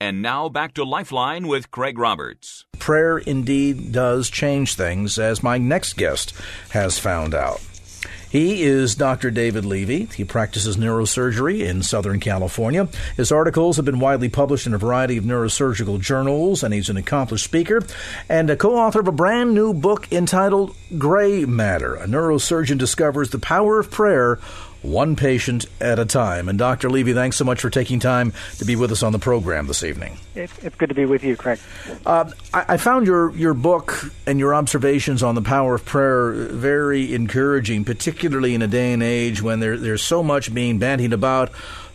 And now back to Lifeline with Craig Roberts. Prayer indeed does change things, as my next guest has found out. He is Dr. David Levy. He practices neurosurgery in Southern California. His articles have been widely published in a variety of neurosurgical journals, and he's an accomplished speaker and a co-author of a brand new book entitled Gray Matter. A neurosurgeon discovers the power of prayer, one patient at a time. And Dr. Levy, thanks so much for taking time to be with us on the program this evening. It's good to be with you, Craig. I found your book and your observations on the power of prayer very encouraging, particularly in a day and age when there's so much being bandied about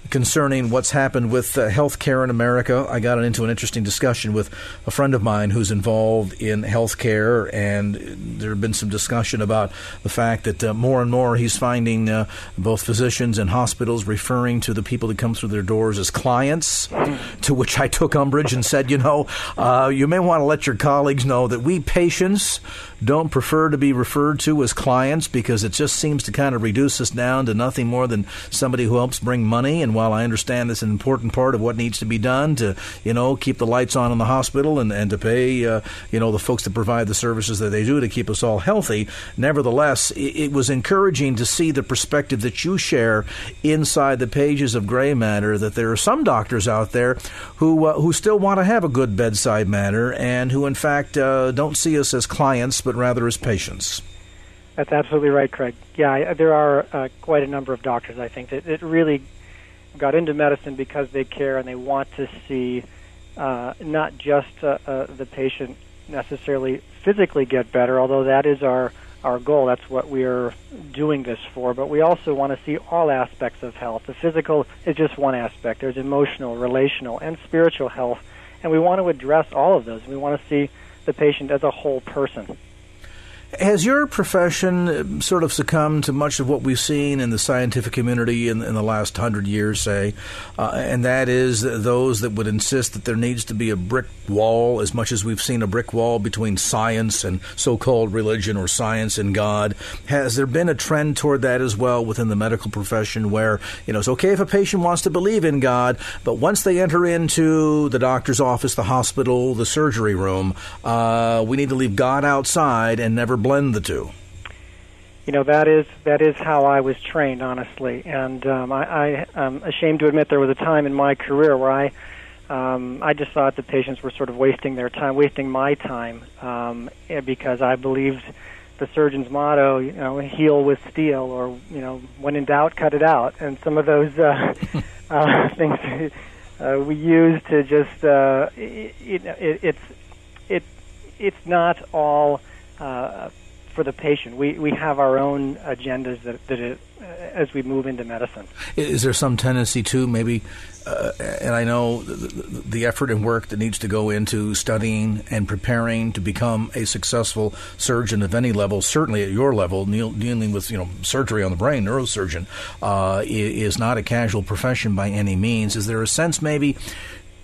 concerning what's happened with health care in America. I got into an interesting discussion with a friend of mine who's involved in health care, and there have been some discussion about the fact that more and more he's finding both physicians and hospitals referring to the people that come through their doors as clients, to which I took umbrage and said, you may want to let your colleagues know that we patients don't prefer to be referred to as clients, because it just seems to kind of reduce us down to nothing more than somebody who helps bring money. And while I understand that's an important part of what needs to be done to, keep the lights on in the hospital and to pay, the folks that provide the services that they do to keep us all healthy, nevertheless, it was encouraging to see the perspective that you share inside the pages of Gray Matter, that there are some doctors out there who still want to have a good bedside manner and who, in fact, don't see us as clients, but rather as patients. That's absolutely right, Craig. Yeah, there are quite a number of doctors, I think, that really got into medicine because they care and they want to see not just the patient necessarily physically get better, although that is our goal. That's what we're doing this for. But we also want to see all aspects of health. The physical is just one aspect. There's emotional, relational, and spiritual health. And we want to address all of those. We want to see the patient as a whole person. Has your profession sort of succumbed to much of what we've seen in the scientific community in the last 100 years, say, and that is those that would insist that there needs to be a brick wall, as much as we've seen a brick wall between science and so-called religion or science and God? Has there been a trend toward that as well within the medical profession where, it's okay if a patient wants to believe in God, but once they enter into the doctor's office, the hospital, the surgery room, we need to leave God outside and never blend the two? That is how I was trained, honestly, and I'm ashamed to admit there was a time in my career where I just thought the patients were sort of wasting their time, wasting my time, because I believed the surgeon's motto, heal with steel, or when in doubt, cut it out, and some of those things we use to just it's not all. For the patient. We have our own agendas that as we move into medicine. Is there some tendency to maybe, and I know the effort and work that needs to go into studying and preparing to become a successful surgeon of any level, certainly at your level, dealing with surgery on the brain, neurosurgeon, is not a casual profession by any means. Is there a sense maybe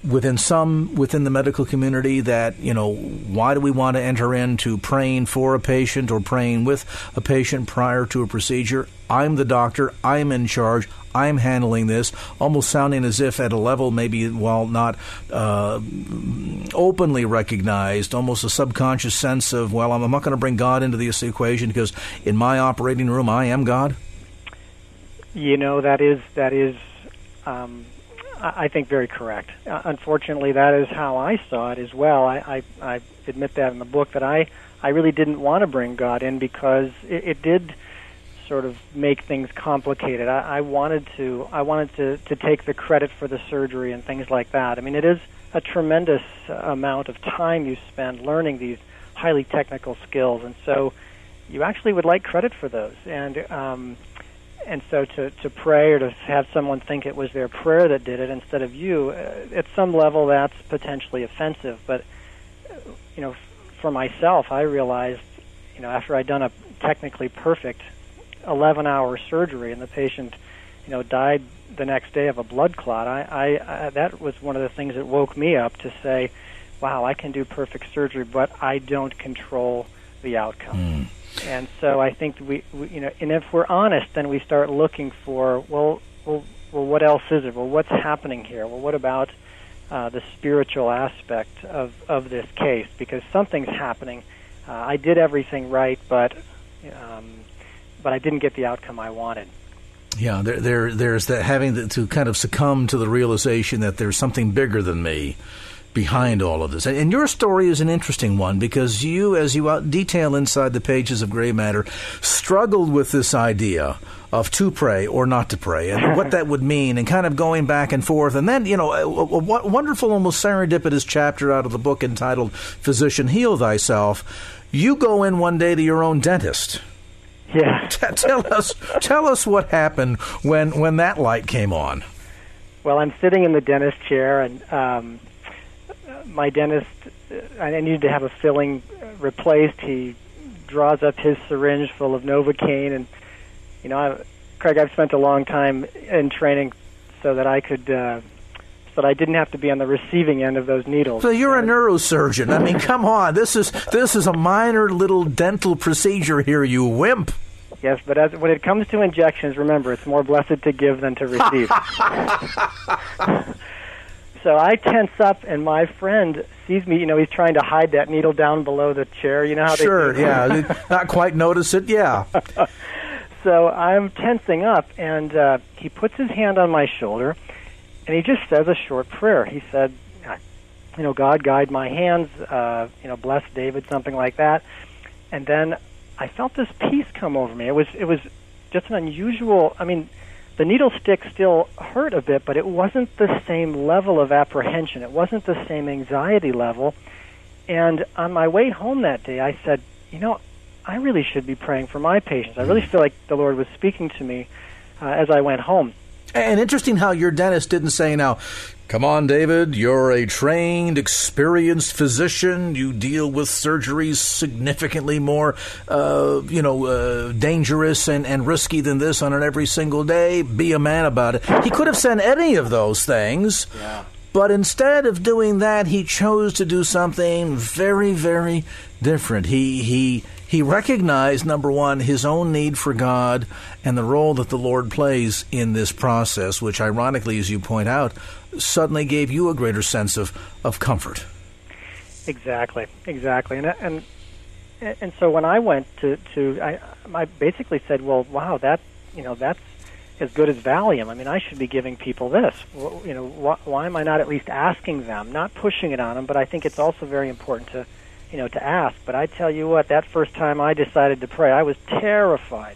within the medical community that, why do we want to enter into praying for a patient or praying with a patient prior to a procedure? I'm the doctor. I'm in charge. I'm handling this, almost sounding as if at a level maybe, while not openly recognized, almost a subconscious sense of, well, I'm not going to bring God into this equation because in my operating room, I am God. That is I think very correct. Unfortunately, that is how I saw it as well. I admit that in the book, that I really didn't want to bring God in because it did sort of make things complicated. I wanted to take the credit for the surgery and things like that. I mean, it is a tremendous amount of time you spend learning these highly technical skills, and so you actually would like credit for those. And And so to pray or to have someone think it was their prayer that did it instead of you, at some level that's potentially offensive. But, you know, for myself, I realized, you know, after I'd done a technically perfect 11-hour surgery and the patient, you know, died the next day of a blood clot, I that was one of the things that woke me up to say, wow, I can do perfect surgery, but I don't control the outcome. Mm. And so I think we, you know, and if we're honest, then we start looking for, well, what else is it? Well, what's happening here? Well, what about the spiritual aspect of this case? Because something's happening. I did everything right, but I didn't get the outcome I wanted. Yeah, there's that having to kind of succumb to the realization that there's something bigger than me behind all of this. And your story is an interesting one because you, as you detail inside the pages of Gray Matter, struggled with this idea of to pray or not to pray and what that would mean and kind of going back and forth. And then, you know, a wonderful, almost serendipitous chapter out of the book entitled Physician, Heal Thyself. You go in one day to your own dentist. Yeah. Tell us what happened when that light came on. Well, I'm sitting in the dentist chair and my dentist, I needed to have a filling replaced. He draws up his syringe full of Novocaine. And, you know, Craig, I've spent a long time in training so that I could, so that I didn't have to be on the receiving end of those needles. So you're a neurosurgeon. I mean, come on. This is a minor little dental procedure here, you wimp. Yes, but when it comes to injections, remember, it's more blessed to give than to receive. So I tense up, and my friend sees me. You know, he's trying to hide that needle down below the chair. You know how sure, they do. Yeah, not quite notice it, yeah. So I'm tensing up, and he puts his hand on my shoulder, and he just says a short prayer. He said, you know, God guide my hands, you know, bless David, something like that. And then I felt this peace come over me. It was just an unusual, I mean, the needle stick still hurt a bit, but it wasn't the same level of apprehension. It wasn't the same anxiety level. And on my way home that day, I said, you know, I really should be praying for my patients. I really feel like the Lord was speaking to me as I went home. And interesting how your dentist didn't say, now, come on, David, you're a trained, experienced physician. You deal with surgeries significantly more, dangerous and risky than this on an every single day. Be a man about it. He could have said any of those things. Yeah. But instead of doing that, he chose to do something very, very different. He recognized, number one, his own need for God and the role that the Lord plays in this process, which ironically, as you point out, suddenly gave you a greater sense of comfort. Exactly. And so when I went I basically said, well, wow, that, you know, that's as good as Valium. I mean, I should be giving people this. You know, why am I not at least asking them, not pushing it on them? But I think it's also very important to, you know, to ask. But I tell you what, that first time I decided to pray, I was terrified.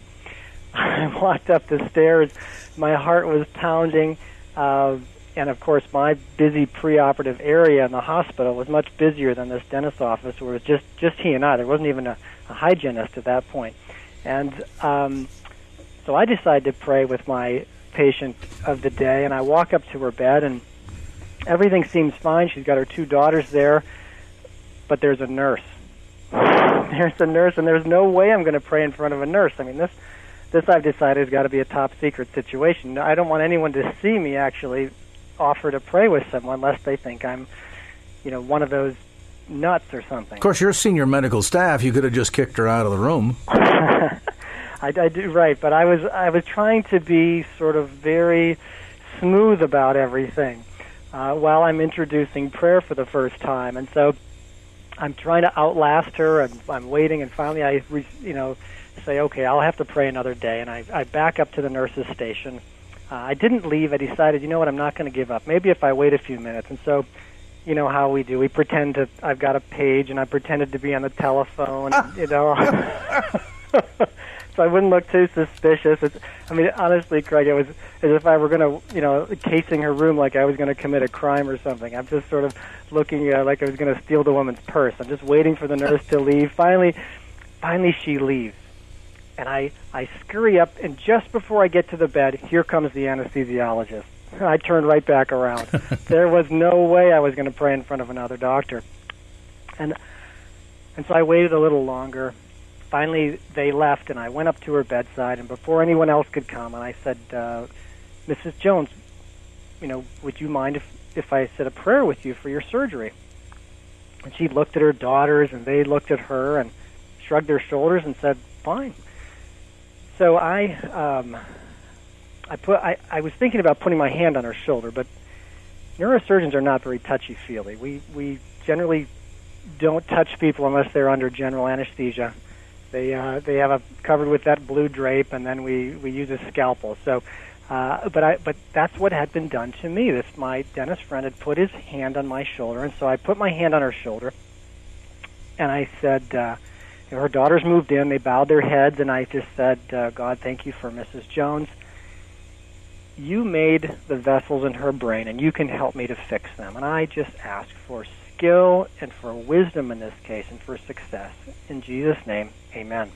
I walked up the stairs. My heart was pounding. And, of course, my busy preoperative area in the hospital was much busier than this dentist's office, where it was just he and I. There wasn't even a hygienist at that point. And so I decided to pray with my patient of the day, and I walk up to her bed, and everything seems fine. She's got her two daughters there, but there's a nurse. There's a nurse, and there's no way I'm going to pray in front of a nurse. I mean, this I've decided has got to be a top-secret situation. I don't want anyone to see me actually offer to pray with someone lest they think I'm, you know, one of those nuts or something. Of course, you're senior medical staff. You could have just kicked her out of the room. I do, right, but I was trying to be sort of very smooth about everything while I'm introducing prayer for the first time, and so I'm trying to outlast her, and I'm waiting, and finally I say, okay, I'll have to pray another day, and I back up to the nurse's station. I didn't leave. I decided, you know what, I'm not going to give up. Maybe if I wait a few minutes, and so, you know how we do. We pretend to. I've got a page, and I pretended to be on the telephone, and, you know. So I wouldn't look too suspicious. I mean, honestly, Craig, it was as if I were going to, you know, casing her room like I was going to commit a crime or something. I'm just sort of looking like I was going to steal the woman's purse. I'm just waiting for the nurse to leave. Finally she leaves. And I scurry up, and just before I get to the bed, here comes the anesthesiologist. I turned right back around. There was no way I was going to pray in front of another doctor. And so I waited a little longer. Finally, they left, and I went up to her bedside, and before anyone else could come, and I said, Mrs. Jones, would you mind if I said a prayer with you for your surgery? And she looked at her daughters, and they looked at her and shrugged their shoulders and said, fine. So I was thinking about putting my hand on her shoulder, but neurosurgeons are not very touchy-feely. We generally don't touch people unless they're under general anesthesia. They have covered with that blue drape, and then we use a scalpel. So, but that's what had been done to me. My dentist friend had put his hand on my shoulder, and so I put my hand on her shoulder, and I said, her daughters moved in, they bowed their heads, and I just said, God, thank you for Mrs. Jones. You made the vessels in her brain, and you can help me to fix them. And I just ask for skill and for wisdom in this case and for success. In Jesus' name, amen.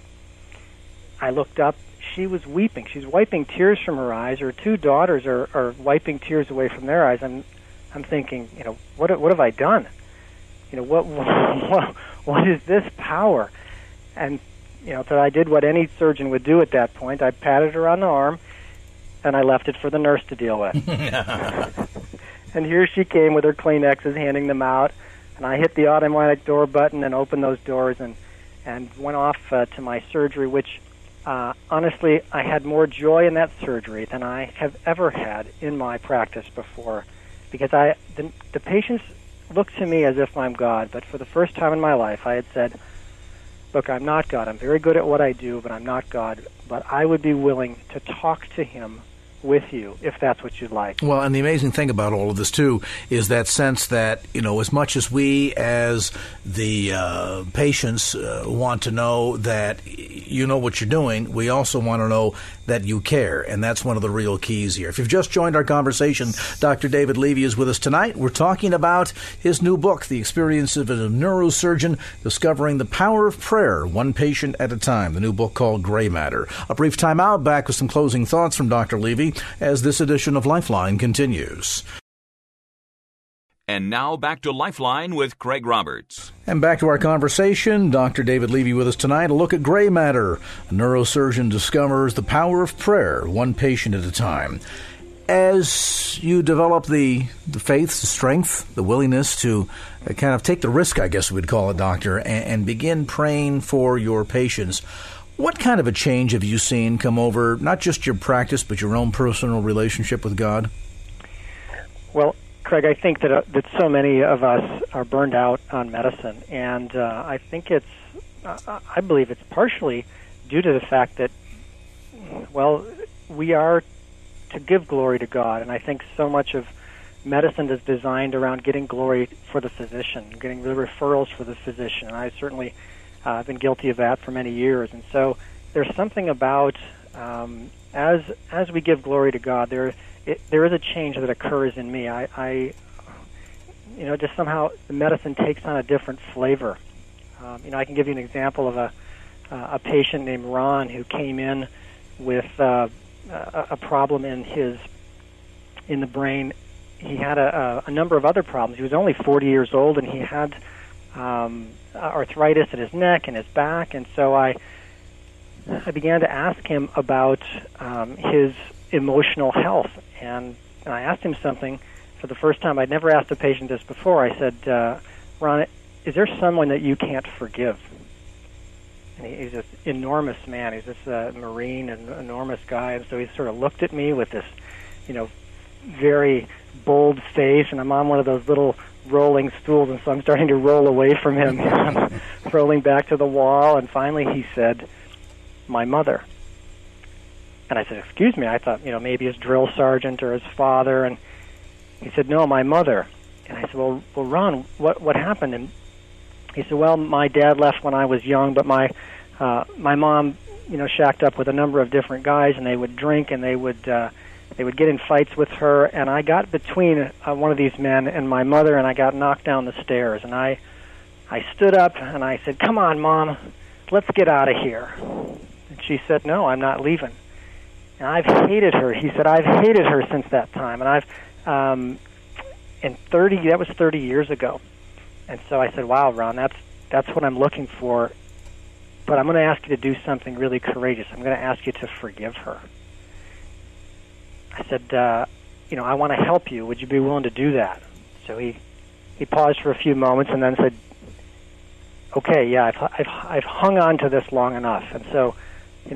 I looked up. She was weeping. She's wiping tears from her eyes. Her two daughters are wiping tears away from their eyes. I'm thinking, what have I done? What is this power? And, so I did what any surgeon would do at that point. I patted her on the arm, and I left it for the nurse to deal with. And here she came with her Kleenexes, handing them out. And I hit the automatic door button and opened those doors and went off to my surgery, which, honestly, I had more joy in that surgery than I have ever had in my practice before. Because the patients looked to me as if I'm God. But for the first time in my life, I had said, look, I'm not God. I'm very good at what I do, but I'm not God. But I would be willing to talk to him with you if that's what you'd like. Well, and the amazing thing about all of this, too, is that sense that, as much as we as the patients want to know that you know what you're doing, we also want to know that you care, and that's one of the real keys here. If you've just joined our conversation, Dr. David Levy is with us tonight. We're talking about his new book, The Experience of a Neurosurgeon, Discovering the Power of Prayer, One Patient at a Time, the new book called Gray Matter. A brief time out, back with some closing thoughts from Dr. Levy as this edition of Lifeline continues. And now back to Lifeline with Craig Roberts. And back to our conversation. Dr. David Levy with us tonight. A look at Gray Matter. A neurosurgeon discovers the power of prayer, one patient at a time. As you develop the faith, the strength, the willingness to kind of take the risk, I guess we'd call it, doctor, and begin praying for your patients, what kind of a change have you seen come over, not just your practice, but your own personal relationship with God? Well, Craig, I think that so many of us are burned out on medicine, and I think I believe it's partially due to the fact that, well, we are to give glory to God, and I think so much of medicine is designed around getting glory for the physician, getting the referrals for the physician, and I certainly I've been guilty of that for many years, and so there's something about as we give glory to God, there is a change that occurs in me. I just somehow the medicine takes on a different flavor. I can give you an example of a patient named Ron who came in with a problem in the brain. He had a number of other problems. He was only 40 years old, and he had arthritis in his neck and his back. And so I began to ask him about his emotional health. And I asked him something for the first time. I'd never asked a patient this before. I said, Ron, is there someone that you can't forgive? And he's this enormous man. He's this Marine, an enormous guy. And so he sort of looked at me with this, very bold face. And I'm on one of those little rolling stools. And so I'm starting to roll away from him. I'm rolling back to the wall. And finally he said, my mother. And I said, excuse me, I thought, maybe his drill sergeant or his father. And he said, no, my mother. And I said, well, Ron, what happened? And he said, well, my dad left when I was young, but my mom, shacked up with a number of different guys, and they would drink, and they would get in fights with her. And I got between one of these men and my mother, and I got knocked down the stairs. And I stood up, and I said, come on, Mom, let's get out of here. she said, no, I'm not leaving. And I've hated her. He said, I've hated her since that time. And I've, that was 30 years ago. And so I said, wow, Ron, that's what I'm looking for. But I'm going to ask you to do something really courageous. I'm going to ask you to forgive her. I said, I want to help you. Would you be willing to do that? So he paused for a few moments and then said, okay, yeah, I've hung on to this long enough. And so,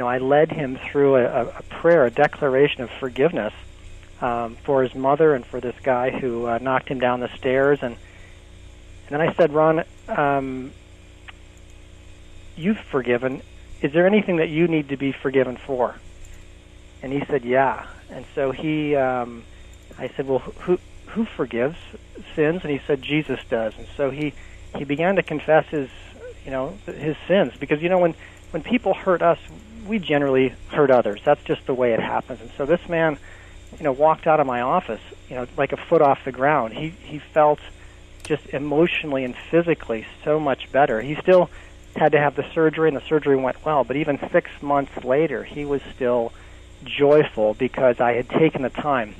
I led him through a prayer, a declaration of forgiveness for his mother and for this guy who knocked him down the stairs. And then I said, Ron, you've forgiven. Is there anything that you need to be forgiven for? And he said, yeah. And so I said, well, who forgives sins? And he said, Jesus does. And so he began to confess his sins, because when people hurt us, we generally hurt others. That's just the way it happens. And so this man, walked out of my office, like a foot off the ground. He felt just emotionally and physically so much better. He still had to have the surgery, and the surgery went well. But even 6 months later, he was still joyful because I had taken the time.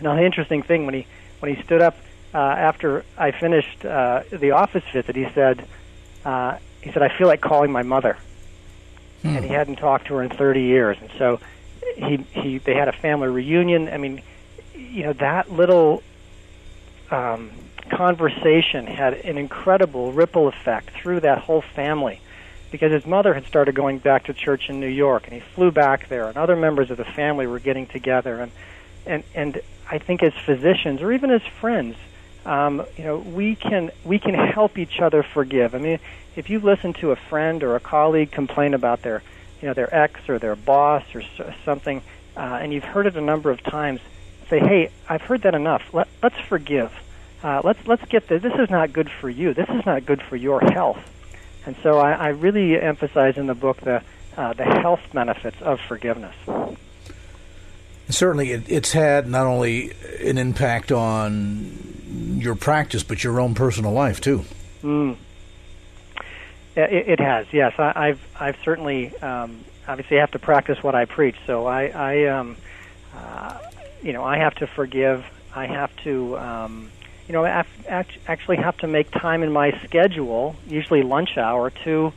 Now, the interesting thing, when he stood up after I finished the office visit, he said, I feel like calling my mother. Hmm. And he hadn't talked to her in 30 years. And so they had a family reunion. I mean, that little conversation had an incredible ripple effect through that whole family, because his mother had started going back to church in New York, and he flew back there, and other members of the family were getting together. And I think as physicians, or even as friends, we can help each other forgive. I mean, if you listen to a friend or a colleague complain about their their ex or their boss or something, and you've heard it a number of times, say, hey, I've heard that enough. Let's forgive. Let's get this. This is not good for you. This is not good for your health. And so I really emphasize in the book the health benefits of forgiveness. Certainly, it's had not only an impact on your practice, but your own personal life too. Mm. It has, yes. I've certainly, obviously, I have to practice what I preach. So I have to forgive. I have to, I actually have to make time in my schedule, usually lunch hour, to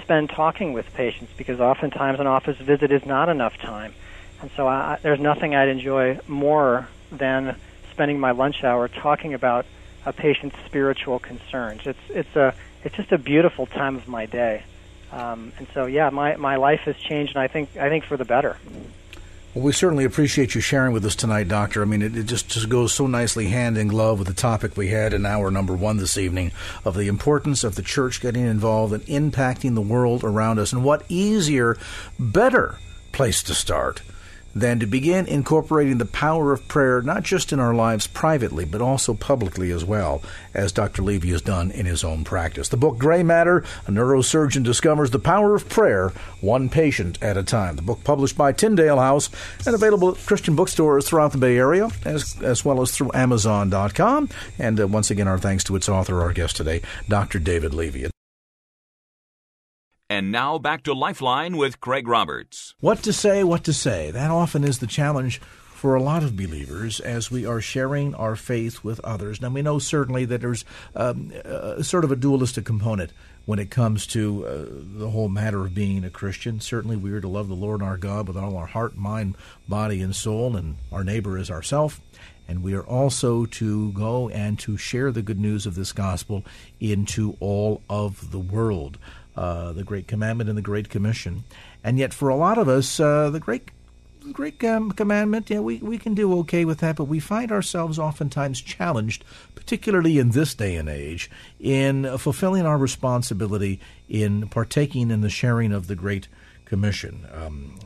spend talking with patients, because oftentimes an office visit is not enough time. And so there's nothing I'd enjoy more than spending my lunch hour talking about a patient's spiritual concerns. It's just a beautiful time of my day, and so yeah, my life has changed, and I think for the better. Well, we certainly appreciate you sharing with us tonight, Doctor. I mean, it just goes so nicely hand in glove with the topic we had in hour number one this evening, of the importance of the church getting involved and impacting the world around us, and what easier, better place to start than to begin incorporating the power of prayer, not just in our lives privately, but also publicly as well, as Dr. Levy has done in his own practice. The book, Gray Matter, A Neurosurgeon Discovers the Power of Prayer, One Patient at a Time. The book published by Tyndale House and available at Christian bookstores throughout the Bay Area, as well as through Amazon.com. And once again, our thanks to its author, our guest today, Dr. David Levy. And now back to Lifeline with Craig Roberts. What to say. That often is the challenge for a lot of believers as we are sharing our faith with others. Now, we know certainly that there's sort of a dualistic component when it comes to the whole matter of being a Christian. Certainly, we are to love the Lord our God with all our heart, mind, body, and soul, and our neighbor as ourself. And we are also to go and to share the good news of this gospel into all of the world. The Great Commandment and the Great Commission. And yet for a lot of us, the Great Commandment, yeah, we can do okay with that, but we find ourselves oftentimes challenged, particularly in this day and age, in fulfilling our responsibility in partaking in the sharing of the Great Commission.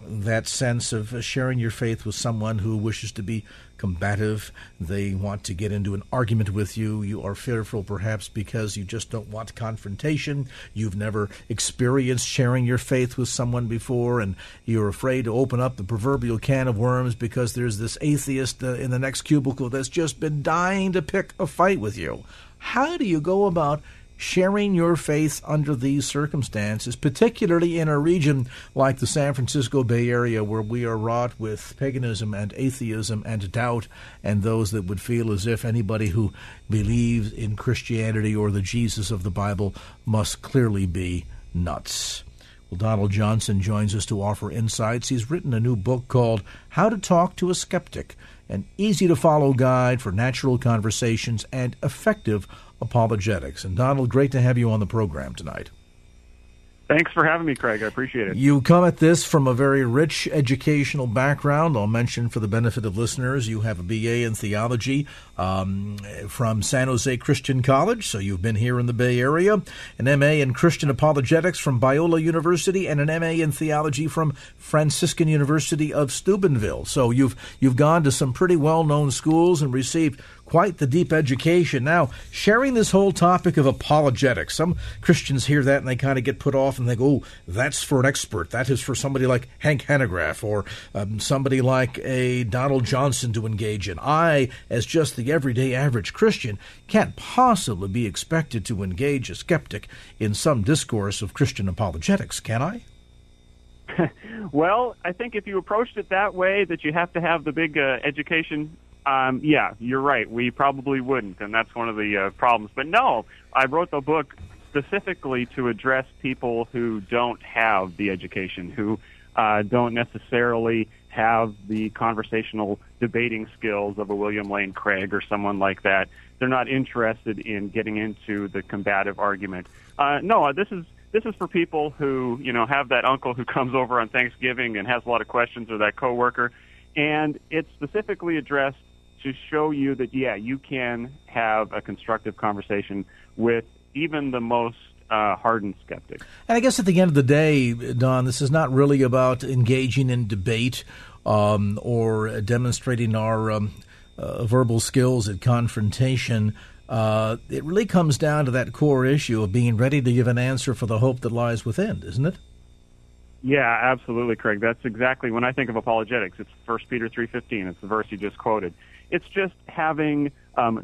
That sense of sharing your faith with someone who wishes to be combative, they want to get into an argument with you, you are fearful perhaps because you just don't want confrontation, you've never experienced sharing your faith with someone before, and you're afraid to open up the proverbial can of worms because there's this atheist in the next cubicle that's just been dying to pick a fight with you. How do you go about sharing your faith under these circumstances, particularly in a region like the San Francisco Bay Area, where we are wrought with paganism and atheism and doubt, and those that would feel as if anybody who believes in Christianity or the Jesus of the Bible must clearly be nuts. Well, Donald Johnson joins us to offer insights. He's written a new book called How to Talk to a Skeptic, an easy-to-follow guide for natural conversations and effective apologetics. And, Donald, great to have you on the program tonight. Thanks for having me, Craig. I appreciate it. You come at this from a very rich educational background. I'll mention for the benefit of listeners, you have a BA in theology from San Jose Christian College, so you've been here in the Bay Area, an MA in Christian apologetics from Biola University, and an MA in theology from Franciscan University of Steubenville. So you've gone to some pretty well-known schools and received quite the deep education. Now, sharing this whole topic of apologetics, some Christians hear that and they kind of get put off and think, oh, that's for an expert. That is for somebody like Hank Hanegraaff or somebody like a Donald Johnson to engage in. I, as just the everyday average Christian, can't possibly be expected to engage a skeptic in some discourse of Christian apologetics, can I? Well, I think if you approached it that way, that you have to have the big education. Yeah, you're right. We probably wouldn't, and that's one of the problems. But no, I wrote the book specifically to address people who don't have the education, who don't necessarily have the conversational debating skills of a William Lane Craig or someone like that. They're not interested in getting into the combative argument. No, this is for people who, you know, have that uncle who comes over on Thanksgiving and has a lot of questions, or that coworker, and it's specifically addressed to show you that, yeah, you can have a constructive conversation with even the most hardened skeptic. And I guess at the end of the day, Don, this is not really about engaging in debate or demonstrating our verbal skills at confrontation. It really comes down to that core issue of being ready to give an answer for the hope that lies within, isn't it? Yeah, absolutely, Craig. That's exactly when I think of apologetics. It's 1 Peter 3:15. It's the verse you just quoted. It's just having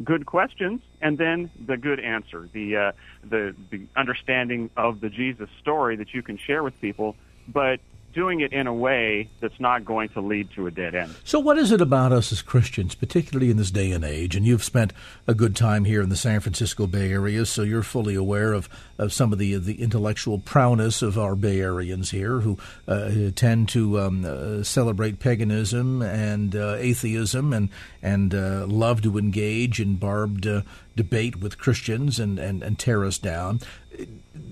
good questions and then the good answer, the understanding of the Jesus story that you can share with people, but doing it in a way that's not going to lead to a dead end. So what is it about us as Christians, particularly in this day and age, and you've spent a good time here in the San Francisco Bay Area, so you're fully aware of some of the intellectual prowess of our Bay Areans here who tend to celebrate paganism and atheism and love to engage in barbed debate with Christians and tear us down.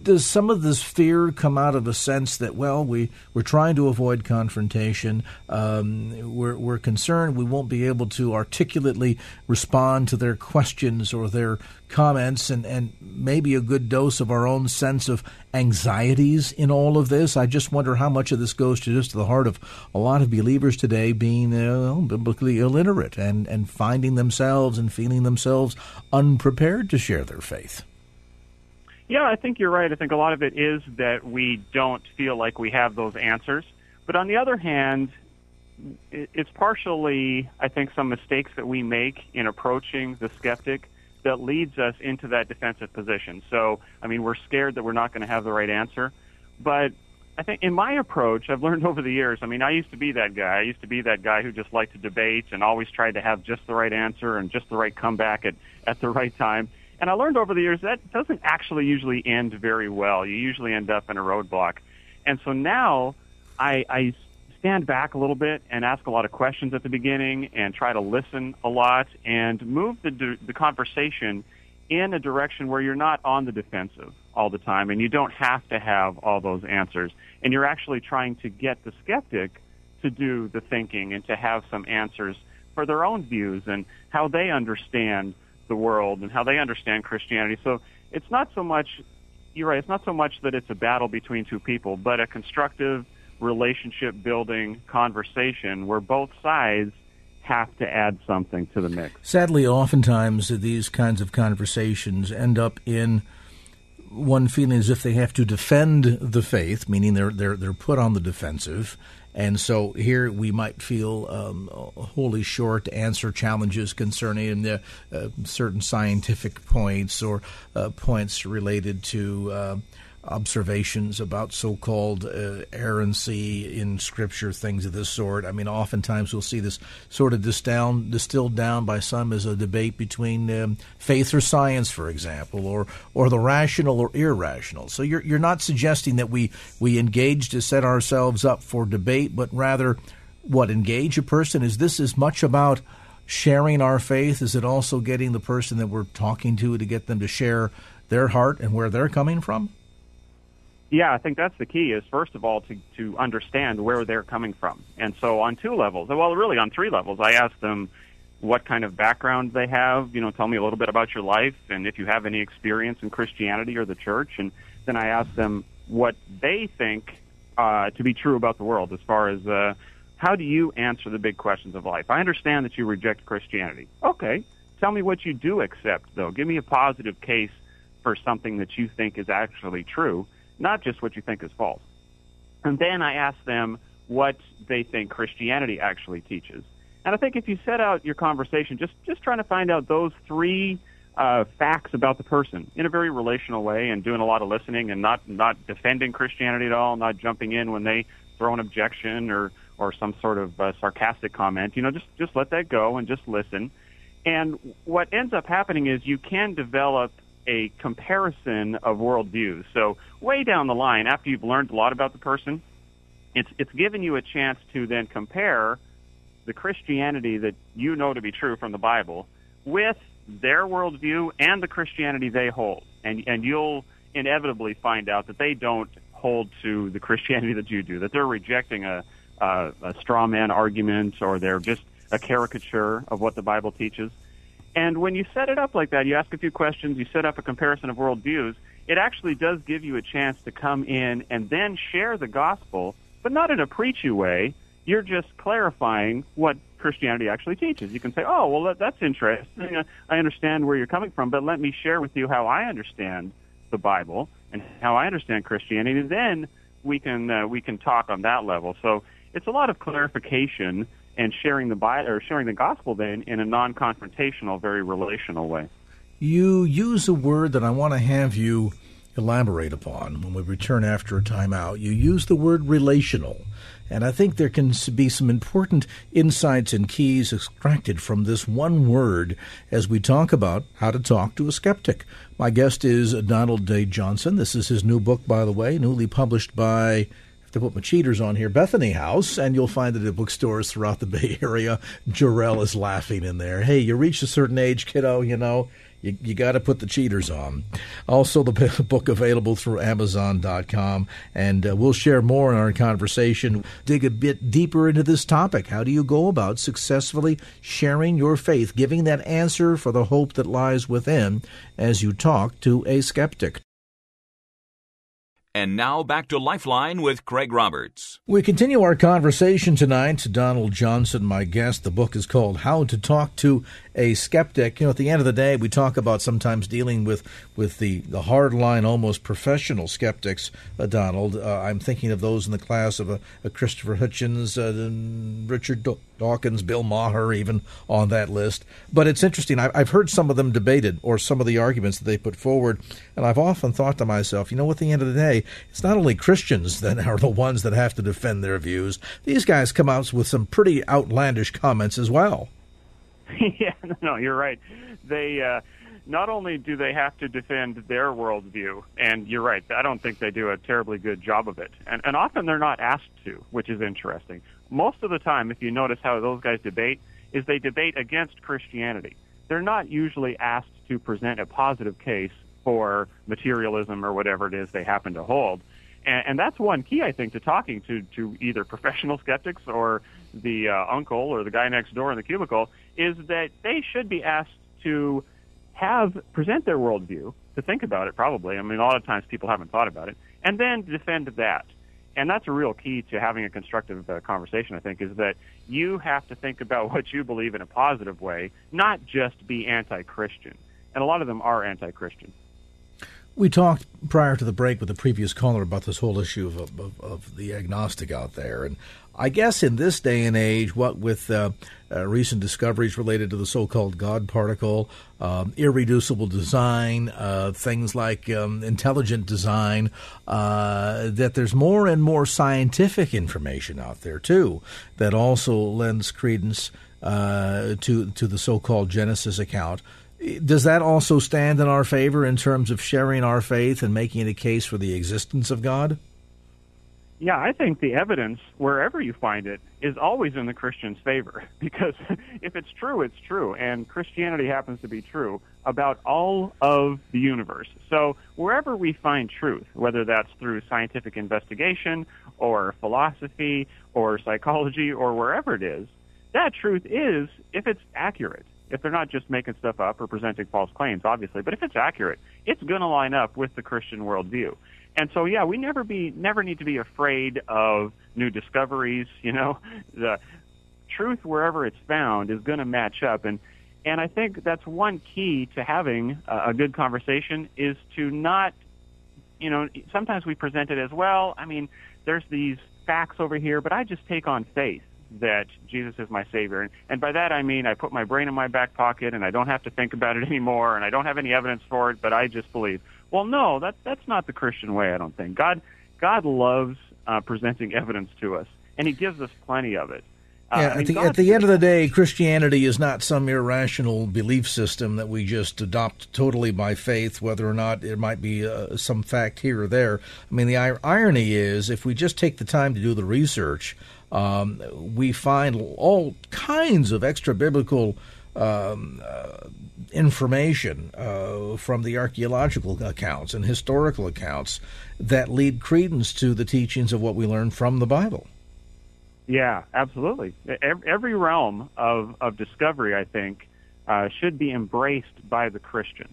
Does some of this fear come out of a sense that, well, we're trying to avoid confrontation, we're concerned we won't be able to articulately respond to their questions or their comments, and maybe a good dose of our own sense of anxieties in all of this? I just wonder how much of this goes to just the heart of a lot of believers today being biblically illiterate and finding themselves and feeling themselves unprepared to share their faith. Yeah, I think you're right. I think a lot of it is that we don't feel like we have those answers. But on the other hand, it's partially, I think, some mistakes that we make in approaching the skeptic that leads us into that defensive position. So, I mean, we're scared that we're not going to have the right answer. But I think in my approach, I've learned over the years, I mean, I used to be that guy. I used to be that guy who just liked to debate and always tried to have just the right answer and just the right comeback at the right time. And I learned over the years that doesn't actually usually end very well. You usually end up in a roadblock. And so now I stand back a little bit and ask a lot of questions at the beginning and try to listen a lot and move the conversation in a direction where you're not on the defensive all the time and you don't have to have all those answers. And you're actually trying to get the skeptic to do the thinking and to have some answers for their own views and how they understand the world and how they understand Christianity. So it's not so much, you're right, it's not so much that it's a battle between two people, but a constructive relationship-building conversation where both sides have to add something to the mix. Sadly, oftentimes these kinds of conversations end up in one feeling as if they have to defend the faith, meaning they're put on the defensive, And so here we might feel wholly short to answer challenges concerning the, certain scientific points or points related to observations about so-called errancy in Scripture, things of this sort. I mean, oftentimes we'll see this sort of distilled down by some as a debate between faith or science, for example, or the rational or irrational. So you're not suggesting that we engage to set ourselves up for debate, but rather engage a person? Is this as much about sharing our faith? Is it also getting the person that we're talking to get them to share their heart and where they're coming from? Yeah, I think that's the key is, first of all, to understand where they're coming from. And so on two levels, well, really on three levels, I ask them what kind of background they have. You know, tell me a little bit about your life and if you have any experience in Christianity or the church. And then I ask them what they think to be true about the world as far as how do you answer the big questions of life? I understand that you reject Christianity. Okay, tell me what you do accept, though. Give me a positive case for something that you think is actually true, not just what you think is false. And then I ask them what they think Christianity actually teaches. And I think if you set out your conversation, just trying to find out those three facts about the person in a very relational way and doing a lot of listening and not defending Christianity at all, not jumping in when they throw an objection or some sort of sarcastic comment, you know, just let that go and just listen. And what ends up happening is you can develop a comparison of worldviews. So way down the line, after you've learned a lot about the person, it's given you a chance to then compare the Christianity that you know to be true from the Bible with their worldview and the Christianity they hold. And you'll inevitably find out that they don't hold to the Christianity that you do, that they're rejecting a straw man argument or they're just a caricature of what the Bible teaches. And when you set it up like that, you ask a few questions, you set up a comparison of worldviews, it actually does give you a chance to come in and then share the gospel, but not in a preachy way. You're just clarifying what Christianity actually teaches. You can say, oh, well, that's interesting. I understand where you're coming from, but let me share with you how I understand the Bible and how I understand Christianity. And then we can talk on that level. So it's a lot of clarification and sharing the Bible or sharing the gospel then in a non-confrontational, very relational way. You use a word that I want to have you elaborate upon when we return after a timeout. You use the word relational, and I think there can be some important insights and keys extracted from this one word as we talk about how to talk to a skeptic. My guest is Donald J. Johnson. This is his new book, by the way, newly published by, to put my cheaters on here, Bethany House, and you'll find it at bookstores throughout the Bay Area. Jarrell is laughing in there. Hey, you reached a certain age, kiddo, you know, you got to put the cheaters on. Also, the book available through Amazon.com, and we'll share more in our conversation. Dig a bit deeper into this topic. How do you go about successfully sharing your faith, giving that answer for the hope that lies within as you talk to a skeptic? And now back to Lifeline with Craig Roberts. We continue our conversation tonight. Donald Johnson, my guest. The book is called How to Talk to a Skeptic. You know, at the end of the day, we talk about sometimes dealing with the hardline, almost professional skeptics, Donald. I'm thinking of those in the class of a Christopher Hitchens, Richard Dawkins, Bill Maher, even on that list. But it's interesting. I've heard some of them debated or some of the arguments that they put forward, and I've often thought to myself, you know, at the end of the day, it's not only Christians that are the ones that have to defend their views. These guys come out with some pretty outlandish comments as well. Yeah, no, you're right. They not only do they have to defend their worldview, and you're right, I don't think they do a terribly good job of it. And often they're not asked to, which is interesting. Most of the time, if you notice how those guys debate, is they debate against Christianity. They're not usually asked to present a positive case for materialism or whatever it is they happen to hold. And that's one key, I think, to talking to either professional skeptics or the uncle or the guy next door in the cubicle, is that they should be asked to present their worldview, to think about it probably. I mean, a lot of times people haven't thought about it, and then defend that. And that's a real key to having a constructive conversation, I think, is that you have to think about what you believe in a positive way, not just be anti-Christian. And a lot of them are anti-Christian. We talked prior to the break with the previous caller about this whole issue of the agnostic out there, and I guess in this day and age, what with recent discoveries related to the so-called God particle, irreducible design, things like intelligent design, that there's more and more scientific information out there, too, that also lends credence to the so-called Genesis account. Does that also stand in our favor in terms of sharing our faith and making a case for the existence of God? Yeah, I think the evidence, wherever you find it, is always in the Christian's favor, because if it's true, it's true, and Christianity happens to be true about all of the universe. So wherever we find truth, whether that's through scientific investigation or philosophy or psychology or wherever it is, that truth is, if it's accurate, if they're not just making stuff up or presenting false claims, obviously, but if it's accurate, it's going to line up with the Christian worldview. And so, yeah, we never need to be afraid of new discoveries. You know, the truth, wherever it's found, is going to match up. And I think that's one key to having a good conversation is to not, you know, sometimes we present it as, well, I mean, there's these facts over here, but I just take on faith that Jesus is my Savior. And by that I mean I put my brain in my back pocket and I don't have to think about it anymore and I don't have any evidence for it, but I just believe. Well, no, that's not the Christian way, I don't think. God loves presenting evidence to us, and he gives us plenty of it. Yeah, at the end of the day, Christianity is not some irrational belief system that we just adopt totally by faith, whether or not it might be some fact here or there. I mean, the irony is if we just take the time to do the research, we find all kinds of extra-biblical information from the archaeological accounts and historical accounts that lead credence to the teachings of what we learn from the Bible. Yeah, absolutely. Every realm of discovery, I think, should be embraced by the Christian.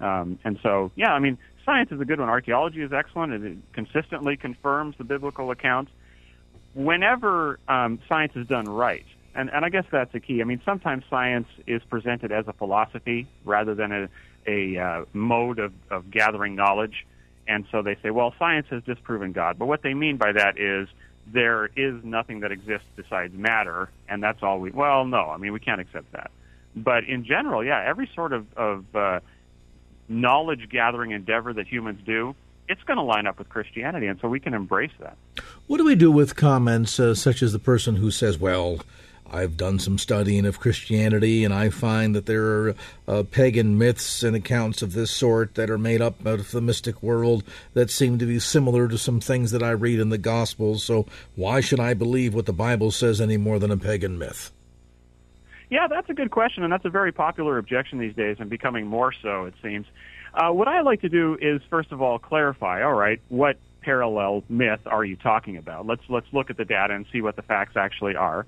And so, yeah, I mean, science is a good one. Archaeology is excellent, and it consistently confirms the biblical accounts. Whenever science is done right, and I guess that's the key. I mean, sometimes science is presented as a philosophy rather than a mode of gathering knowledge. And so they say, well, science has disproven God. But what they mean by that is there is nothing that exists besides matter, and that's all we... Well, no, I mean, we can't accept that. But in general, yeah, every sort of knowledge-gathering endeavor that humans do, it's going to line up with Christianity, and so we can embrace that. What do we do with comments such as the person who says, well, I've done some studying of Christianity, and I find that there are pagan myths and accounts of this sort that are made up out of the mystic world that seem to be similar to some things that I read in the Gospels, so why should I believe what the Bible says any more than a pagan myth? Yeah, that's a good question, and that's a very popular objection these days, and becoming more so, it seems. What I like to do is, first of all, clarify, all right, what parallel myth are you talking about? Let's look at the data and see what the facts actually are.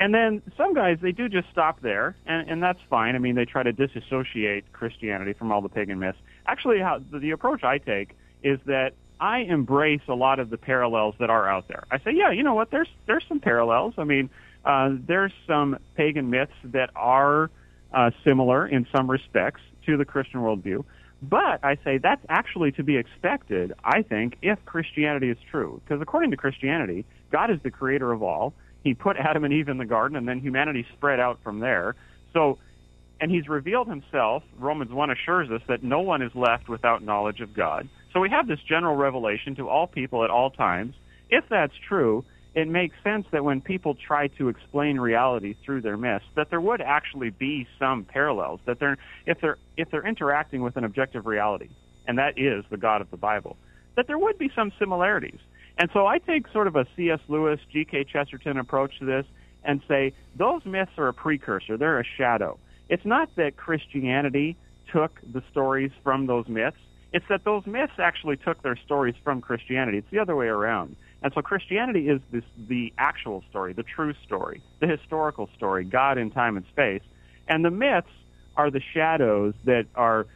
And then some guys, they do just stop there, and that's fine. I mean, they try to disassociate Christianity from all the pagan myths. Actually, the approach I take is that I embrace a lot of the parallels that are out there. I say, yeah, you know what, there's some parallels. I mean, there's some pagan myths that are similar in some respects to the Christian worldview. But I say that's actually to be expected, I think, if Christianity is true. Because according to Christianity, God is the creator of all. He put Adam and Eve in the garden, and then humanity spread out from there. So, and he's revealed himself. Romans 1 assures us that no one is left without knowledge of God. So we have this general revelation to all people at all times. If that's true, it makes sense that when people try to explain reality through their myths, that there would actually be some parallels, that if they're interacting with an objective reality, and that is the God of the Bible, that there would be some similarities. And so I take sort of a C.S. Lewis, G.K. Chesterton approach to this and say those myths are a precursor, they're a shadow. It's not that Christianity took the stories from those myths, it's that those myths actually took their stories from Christianity. It's the other way around. And so Christianity is the actual story, the true story, the historical story, God in time and space. And the myths are the shadows that are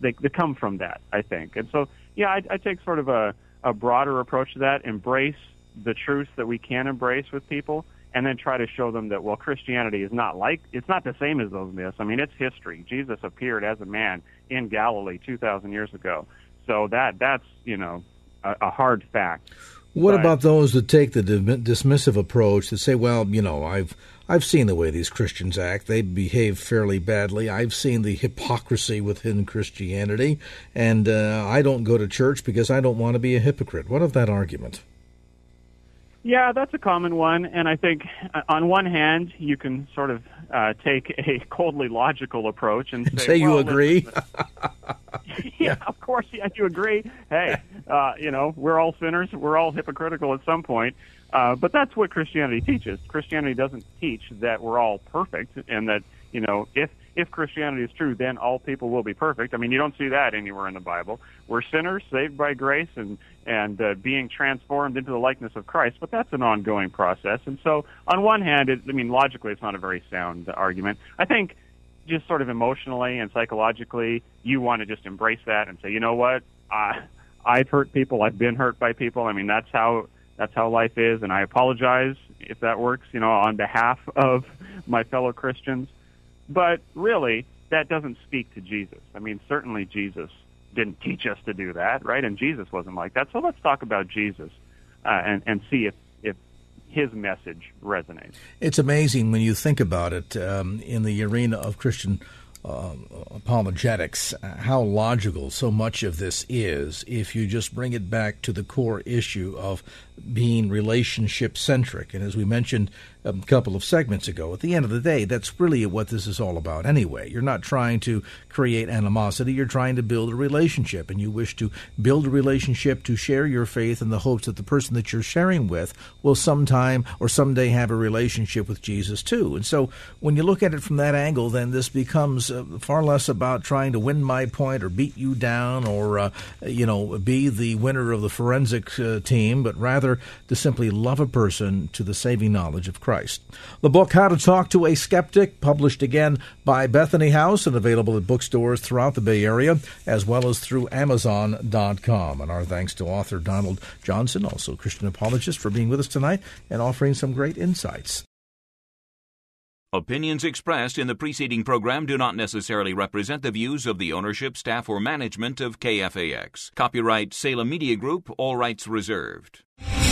they come from that, I think. And so, yeah, I take sort of a broader approach to that, embrace the truths that we can embrace with people, and then try to show them that, well, Christianity is not like, it's not the same as those myths. I mean, it's history. Jesus appeared as a man in Galilee 2,000 years ago. So that's, you know, a hard fact. What about those that take the dismissive approach that say, well, you know, I've seen the way these Christians act. They behave fairly badly. I've seen the hypocrisy within Christianity, and I don't go to church because I don't want to be a hypocrite. What of that argument? Yeah, that's a common one, and I think on one hand, you can sort of take a coldly logical approach and say you agree? Yeah, of course, yeah, you agree. Hey, you know, we're all sinners. We're all hypocritical at some point. But that's what Christianity teaches. Christianity doesn't teach that we're all perfect and that, you know, if Christianity is true, then all people will be perfect. I mean, you don't see that anywhere in the Bible. We're sinners saved by grace and being transformed into the likeness of Christ, but that's an ongoing process. And so on one hand, logically it's not a very sound argument. I think just sort of emotionally and psychologically, you want to just embrace that and say, you know what, I've hurt people. I've been hurt by people. I mean, that's how life is, and I apologize if that works, you know, on behalf of my fellow Christians. But really, that doesn't speak to Jesus. I mean, certainly Jesus didn't teach us to do that, right? And Jesus wasn't like that. So let's talk about Jesus and see if his message resonates. It's amazing when you think about it in the arena of Christian apologetics, how logical so much of this is if you just bring it back to the core issue of being relationship-centric. And as we mentioned a couple of segments ago, at the end of the day, that's really what this is all about anyway. You're not trying to create animosity. You're trying to build a relationship, and you wish to build a relationship to share your faith in the hopes that the person that you're sharing with will sometime or someday have a relationship with Jesus too. And so when you look at it from that angle, then this becomes far less about trying to win my point or beat you down or, you know, be the winner of the forensic team, but rather to simply love a person to the saving knowledge of Christ. The book, How to Talk to a Skeptic, published again by Bethany House and available at bookstores throughout the Bay Area, as well as through Amazon.com. And our thanks to author Donald Johnson, also Christian apologist, for being with us tonight and offering some great insights. Opinions expressed in the preceding program do not necessarily represent the views of the ownership, staff, or management of KFAX. Copyright Salem Media Group, all rights reserved.